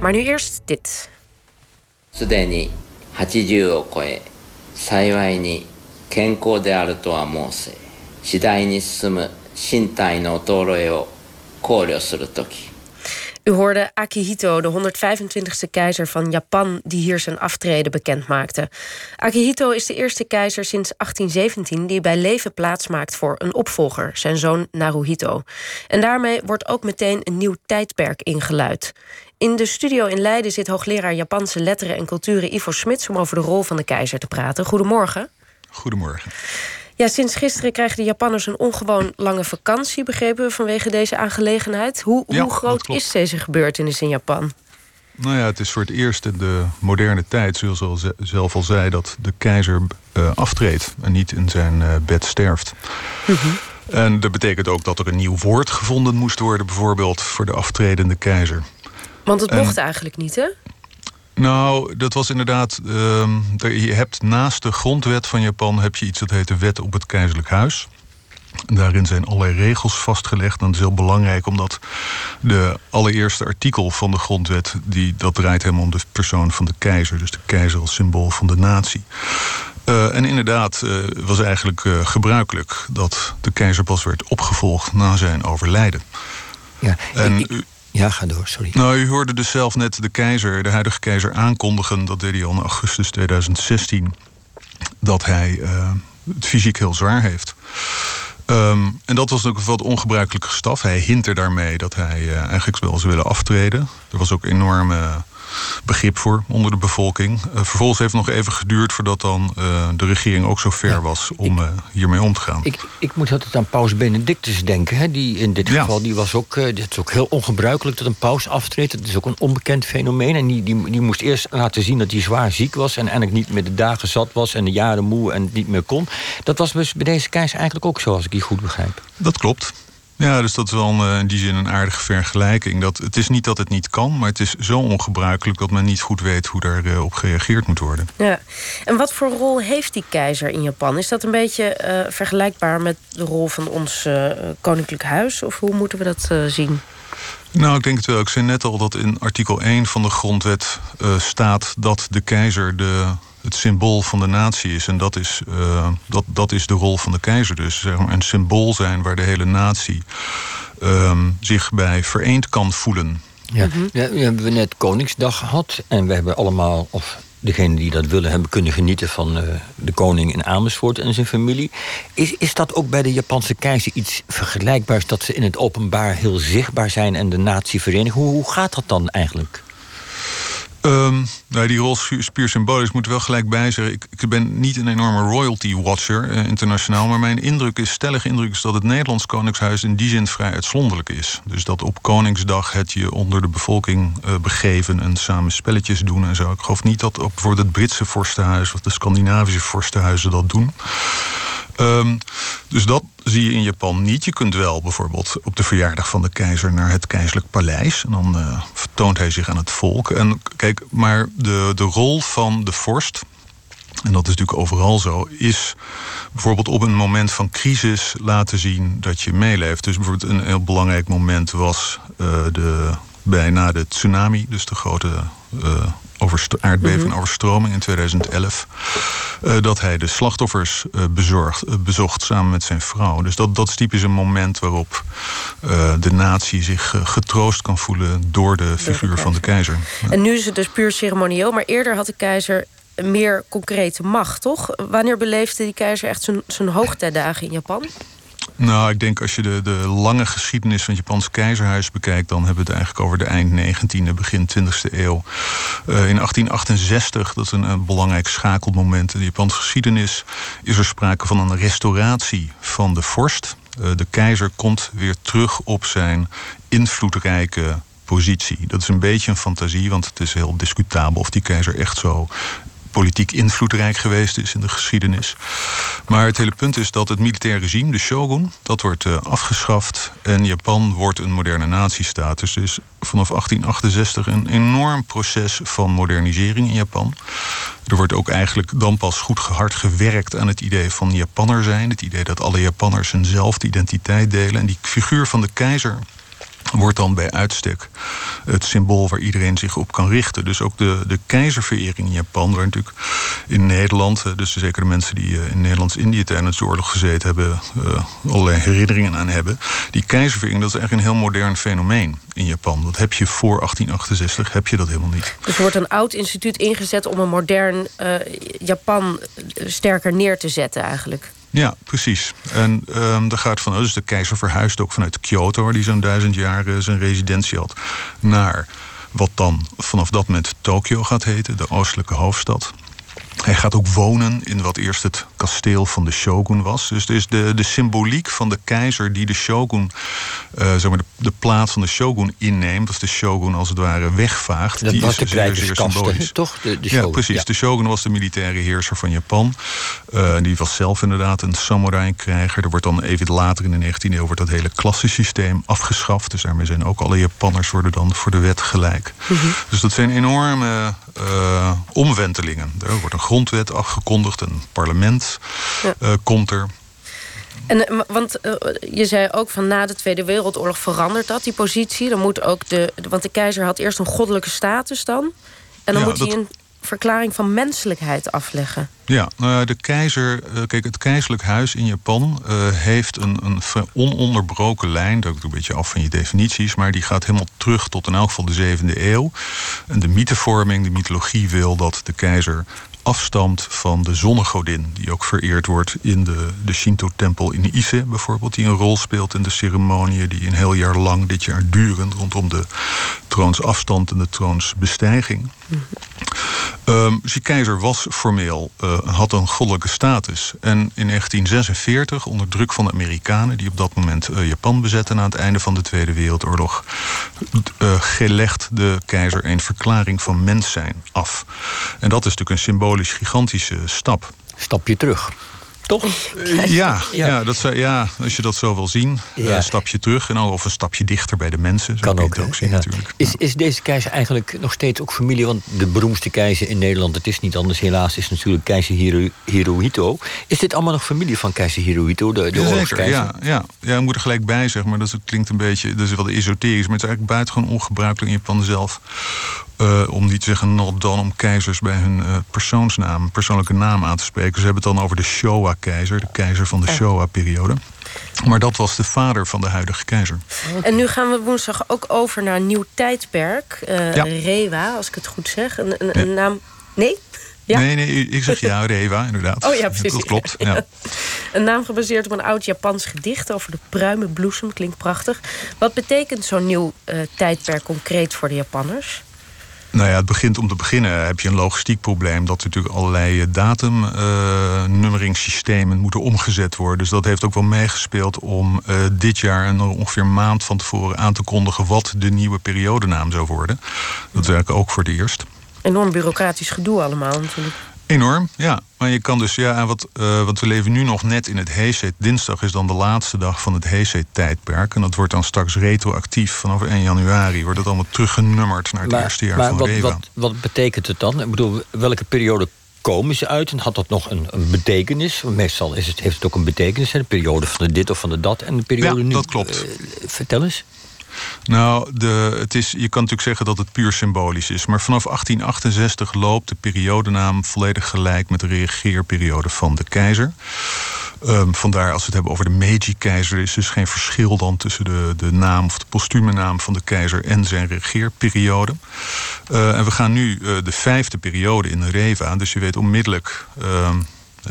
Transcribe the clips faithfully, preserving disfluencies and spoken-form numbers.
Maar nu eerst dit. U hoorde Akihito, de honderdvijfentwintigste keizer van Japan, die hier zijn aftreden bekend maakte. Akihito is de eerste keizer sinds achttien zeventien die bij leven plaatsmaakt voor een opvolger, zijn zoon Naruhito. En daarmee wordt ook meteen een nieuw tijdperk ingeluid. In de studio in Leiden zit hoogleraar Japanse letteren en culturen Ivo Smits om over de rol van de keizer te praten. Goedemorgen. Goedemorgen. Ja, sinds gisteren krijgen de Japanners een ongewoon lange vakantie, begrepen we, vanwege deze aangelegenheid. Hoe, ja, hoe groot is deze gebeurtenis in Japan? Nou ja, het is voor het eerst in de moderne tijd, zoals al ze, zelf al zei, dat de keizer uh, aftreedt en niet in zijn uh, bed sterft. Mm-hmm. En dat betekent ook dat er een nieuw woord gevonden moest worden, bijvoorbeeld voor de aftredende keizer. Want het mocht en... eigenlijk niet, hè? Nou, dat was inderdaad... Uh, je hebt naast de grondwet van Japan heb je iets dat heet de Wet op het Keizerlijk Huis. Daarin zijn allerlei regels vastgelegd. En dat is heel belangrijk, omdat de allereerste artikel van de grondwet... Die, dat draait helemaal om de persoon van de keizer. Dus de keizer als symbool van de natie. Uh, en inderdaad, uh, was eigenlijk uh, gebruikelijk... dat de keizer pas werd opgevolgd na zijn overlijden. Ja, en... Ik... Ja, ga door, sorry. Nou, u hoorde dus zelf net de keizer, de huidige keizer, aankondigen... dat deed hij al in augustus tweeduizend zestien... dat hij uh, het fysiek heel zwaar heeft. Um, en dat was ook wat ongebruikelijke staf. Hij hint er daarmee dat hij uh, eigenlijk wel zou willen aftreden. Er was ook enorme uh, begrip voor onder de bevolking. Uh, vervolgens heeft het nog even geduurd voordat dan uh, de regering ook zo ver ja, was... om ik, uh, hiermee om te gaan. Ik, ik moet altijd aan Paus Benedictus denken. Hè, die in dit ja. geval, die was ook, uh, dit is ook heel ongebruikelijk dat een paus aftreedt. Dat is ook een onbekend fenomeen. En die, die, die moest eerst laten zien dat hij zwaar ziek was... en eigenlijk niet meer de dagen zat was en de jaren moe en niet meer kon. Dat was dus bij deze keizer eigenlijk ook zo, als ik die goed begrijp. Dat klopt. Ja, dus dat is wel een, in die zin een aardige vergelijking. Dat, het is niet dat het niet kan, maar het is zo ongebruikelijk... dat men niet goed weet hoe daarop gereageerd moet worden. Ja. En wat voor rol heeft die keizer in Japan? Is dat een beetje uh, vergelijkbaar met de rol van ons uh, koninklijk huis? Of hoe moeten we dat uh, zien? Nou, ik denk het wel. Ik zei net al dat in artikel één van de grondwet uh, staat... dat de keizer de... het symbool van de natie is. En dat is, uh, dat, dat is de rol van de keizer dus. Zeg maar, een symbool zijn waar de hele natie um, zich bij vereend kan voelen. Ja. Mm-hmm. Ja, we hebben net Koningsdag gehad. En we hebben allemaal, of degenen die dat willen, hebben kunnen genieten van uh, de koning in Amersfoort en zijn familie. Is, is dat ook bij de Japanse keizer iets vergelijkbaars? Dat ze in het openbaar heel zichtbaar zijn en de natie verenigen? Hoe, hoe gaat dat dan eigenlijk? Um, nou, die rol spiersymbolisch moet wel gelijk bij zeggen. Ik, ik ben niet een enorme royalty-watcher eh, internationaal... maar mijn indruk is, stellig indruk is dat het Nederlands Koningshuis... in die zin vrij uitzonderlijk is. Dus dat op Koningsdag het je onder de bevolking eh, begeven... en samen spelletjes doen en zo. Ik geloof niet dat ook bijvoorbeeld het Britse vorstenhuis... of de Scandinavische vorstenhuizen dat doen. Um, dus dat zie je in Japan niet. Je kunt wel bijvoorbeeld op de verjaardag van de keizer... naar het keizerlijk paleis. En dan uh, vertoont hij zich aan het volk. En kijk, maar de, de rol van de vorst... en dat is natuurlijk overal zo... is bijvoorbeeld op een moment van crisis laten zien dat je meeleeft. Dus bijvoorbeeld een heel belangrijk moment was... Uh, de, bijna de tsunami, dus de grote... Uh, Overst- aardbeving en overstroming in tweeduizend elf... Uh, dat hij de slachtoffers uh, bezorgd, uh, bezocht samen met zijn vrouw. Dus dat, dat is typisch een moment waarop uh, de natie zich uh, getroost kan voelen... door de door figuur de van de keizer. Ja. En nu is het dus puur ceremonieel, maar eerder had de keizer... meer concrete macht, toch? Wanneer beleefde die keizer echt zijn, zijn hoogtijdagen in Japan? Nou, ik denk als je de, de lange geschiedenis van het Japanse keizerhuis bekijkt... dan hebben we het eigenlijk over de eind negentiende, begin twintigste eeuw. Uh, in achttien achtenzestig, dat is een, een belangrijk schakelmoment in de Japanse geschiedenis... is er sprake van een restauratie van de vorst. Uh, de keizer komt weer terug op zijn invloedrijke positie. Dat is een beetje een fantasie, want het is heel discutabel... of die keizer echt zo... politiek invloedrijk geweest is in de geschiedenis. Maar het hele punt is dat het militaire regime, de shogun... dat wordt uh, afgeschaft en Japan wordt een moderne natiestaat. Dus er is vanaf achttien achtenzestig een enorm proces van modernisering in Japan. Er wordt ook eigenlijk dan pas goed hard gewerkt aan het idee van Japanner zijn. Het idee dat alle Japanners hunzelfde identiteit delen. En die figuur van de keizer... wordt dan bij uitstek het symbool waar iedereen zich op kan richten. Dus ook de, de keizerverering in Japan, waar natuurlijk in Nederland... dus zeker de mensen die in Nederlands-Indië tijdens de oorlog gezeten hebben... Uh, allerlei herinneringen aan hebben. Die keizerverering, dat is eigenlijk een heel modern fenomeen in Japan. Dat heb je voor achttien achtenzestig, heb je dat helemaal niet. Dus er wordt een oud instituut ingezet om een modern uh, Japan sterker neer te zetten eigenlijk. Ja, precies. En um, daar gaat van, oh, dus de keizer verhuisde ook vanuit Kyoto... waar hij zo'n duizend jaar uh, zijn residentie had... naar wat dan vanaf dat moment Tokio gaat heten, de oostelijke hoofdstad. Hij gaat ook wonen in wat eerst het kasteel van de shogun was. Dus het is de, de symboliek van de keizer die de shogun, uh, zeg maar de, de plaats van de shogun inneemt, of de shogun als het ware wegvaagt. Dat die was is de zeer, zeer symbolisch, toch? De, de shogun. Ja, precies. Ja. De shogun was de militaire heerser van Japan. Uh, die was zelf inderdaad een samurai-krijger. Er wordt dan even later in de negentiende eeuw wordt dat hele klassensysteem afgeschaft. Dus daarmee zijn ook alle Japanners worden dan voor de wet gelijk. Mm-hmm. Dus dat zijn enorme uh, omwentelingen. Er wordt een grondwet afgekondigd, een parlement ja. uh, komt er. En, want uh, je zei ook van na de Tweede Wereldoorlog verandert dat, die positie. Dan moet ook de, want de keizer had eerst een goddelijke status dan. En dan ja, moet dat... hij een verklaring van menselijkheid afleggen. Ja, nou, de keizer, kijk, het keizerlijk huis in Japan uh, heeft een, een ononderbroken lijn. Dat doet een beetje af van je definities, maar die gaat helemaal terug tot in elk geval de zevende eeuw. En de mythevorming, de mythologie wil dat de keizer afstamt van de zonnegodin, die ook vereerd wordt in de, de Shinto-tempel in Ise bijvoorbeeld, die een rol speelt in de ceremoniën die een heel jaar lang dit jaar duren rondom de troonsafstand en de troonsbestijging. Mm-hmm. Um, dus die keizer was formeel, uh, had een goddelijke status. En in negentien zesenveertig, onder druk van de Amerikanen, die op dat moment uh, Japan bezetten aan het einde van de Tweede Wereldoorlog, uh, legt de keizer een verklaring van mens zijn af. En dat is natuurlijk een symbolisch gigantische stap. Stapje terug. Toch? Uh, ja, ja. Ja, dat zou, ja, als je dat zo wil zien. Een ja. uh, stapje terug en dan, of een stapje dichter bij de mensen. Zo kan ook, het ook zien ja. natuurlijk. Is, is deze keizer eigenlijk nog steeds ook familie? Want de beroemdste keizer in Nederland, het is niet anders helaas... is natuurlijk keizer Hiro, Hirohito. Is dit allemaal nog familie van keizer Hirohito, de, de oorlogskeizer? Ja, ja. ja, ik moet er gelijk bij zeggen, maar dat klinkt een beetje... dat is wel esoterisch, maar het is eigenlijk buitengewoon ongebruikelijk in Japan zelf... Uh, om niet te zeggen not done om keizers bij hun uh, persoonsnaam, persoonlijke naam aan te spreken. Ze hebben het dan over de Showa-keizer, de keizer van de Showa-periode. Maar dat was de vader van de huidige keizer. En nu gaan we woensdag ook over naar een nieuw tijdperk. Uh, ja. Reiwa, als ik het goed zeg. Een, een, een ja. naam... Nee? Ja? Nee, nee, ik zeg ja, Reiwa, inderdaad. Oh ja, precies. Dat klopt. Ja. Ja. Een naam gebaseerd op een oud Japans gedicht over de pruimenbloesem. Klinkt prachtig. Wat betekent zo'n nieuw uh, tijdperk concreet voor de Japanners? Nou ja, het begint om te beginnen. Heb je een logistiek probleem dat er natuurlijk allerlei datumnummeringssystemen uh, moeten omgezet worden. Dus dat heeft ook wel meegespeeld om uh, dit jaar en ongeveer een maand van tevoren aan te kondigen wat de nieuwe periodenaam zou worden. Dat is eigenlijk ook voor het eerst. Enorm bureaucratisch gedoe allemaal natuurlijk. Enorm, ja. Maar je kan dus, ja, wat, uh, wat we leven nu nog net in het Heeseed. Dinsdag is dan de laatste dag van het Heeseed-tijdperk. En dat wordt dan straks retroactief. Vanaf één januari wordt dat allemaal teruggenummerd naar het maar, eerste jaar maar van wat, Reiwa. Wat, wat betekent het dan? Ik bedoel, welke periode komen ze uit? En had dat nog een, een betekenis? Want meestal is het, heeft het ook een betekenis. Hè? De periode van de dit of van de dat en de periode ja, nu. Ja, dat klopt. Uh, vertel eens. Nou, de, het is, je kan natuurlijk zeggen dat het puur symbolisch is. Maar vanaf achttien achtenzestig loopt de periodenaam volledig gelijk met de regeerperiode van de keizer. Um, vandaar als we het hebben over de Meiji-keizer... is dus geen verschil dan tussen de, de naam of de postume naam van de keizer... en zijn regeerperiode. Uh, en we gaan nu uh, de vijfde periode in Reiwa. Dus je weet onmiddellijk... Uh,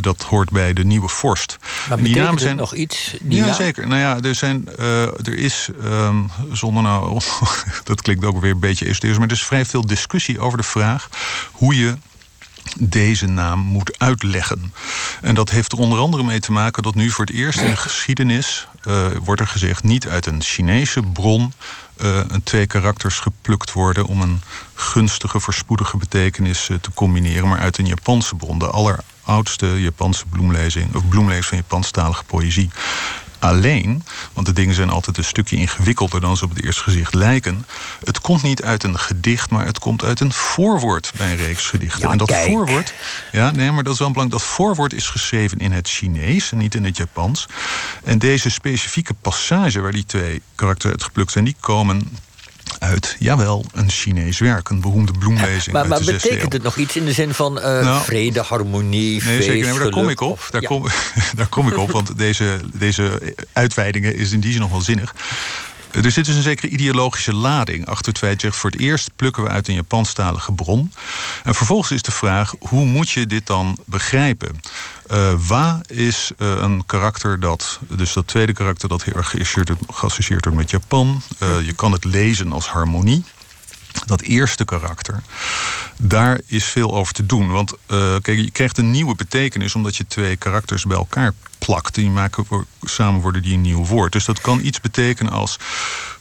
dat hoort bij de nieuwe vorst. Maar die namen zijn nog iets? Ja, naam? Zeker. Nou ja, er, zijn, uh, er is, um, zonder nou... Oh, dat klinkt ook weer een beetje esoterisch... maar er is vrij veel discussie over de vraag... hoe je deze naam moet uitleggen. En dat heeft er onder andere mee te maken... dat nu voor het eerst in de geschiedenis... Uh, wordt er gezegd niet uit een Chinese bron... Uh, een twee karakters geplukt worden... om een gunstige, voorspoedige betekenis uh, te combineren... maar uit een Japanse bron, de aller... oudste Japanse bloemlezing, of bloemlezing van Japanstalige poëzie. Alleen, want de dingen zijn altijd een stukje ingewikkelder dan ze op het eerste gezicht lijken. Het komt niet uit een gedicht, maar het komt uit een voorwoord bij een reeks gedichten. Ja, en dat kijk. voorwoord, ja, nee, maar dat is wel belangrijk. Dat voorwoord is geschreven in het Chinees en niet in het Japans. En deze specifieke passage waar die twee karakters uitgeplukt zijn, die komen uit, jawel, een Chinees werk. Een beroemde bloemlezing. Maar, maar uit de betekent het nog iets in de zin van uh, nou, vrede, harmonie, feest, nee, zeker, maar daar kom ik op. Daar, ja. kom, daar kom ik op, want deze, deze uitweidingen is in die zin nog wel zinnig. Er zit dus een zekere ideologische lading achter het feit... voor het eerst plukken we uit een Japanstalige bron. En vervolgens is de vraag, hoe moet je dit dan begrijpen? Uh, Wa is uh, een karakter dat, dus dat tweede karakter... dat heel erg geassocieerd wordt met Japan. Uh, je kan het lezen als harmonie. Dat eerste karakter, daar is veel over te doen. Want uh, kijk, je krijgt een nieuwe betekenis... omdat je twee karakters bij elkaar plakt. Die maken samen worden die een nieuw woord. Dus dat kan iets betekenen als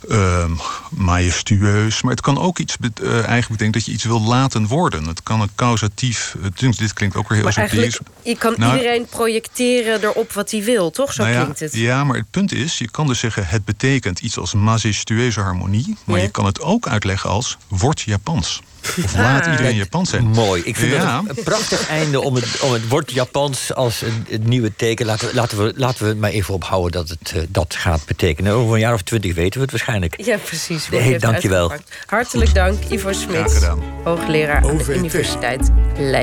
uh, majestueus. Maar het kan ook iets bet- uh, eigenlijk betekenen dat je iets wil laten worden. Het kan een causatief... Uh, dit klinkt ook weer heel esoterisch. Je kan nou, iedereen projecteren erop wat hij wil, toch? Zo nou ja, klinkt het. Ja, maar het punt is, je kan dus zeggen... het betekent iets als majestueuze harmonie. Maar ja. je kan het ook uitleggen als... word Japans. Of laat ah, iedereen Japans zijn. Mooi. Ik vind ja. dat een prachtig einde om het, om het woord Japans als een, een nieuwe teken. Laten we, laten, we, laten we het maar even ophouden dat het uh, dat gaat betekenen. Over een jaar of twintig weten we het waarschijnlijk. Ja, precies. Nee, dank je wel. Hartelijk dank, Ivo Smits, hoogleraar aan de Universiteit Leiden.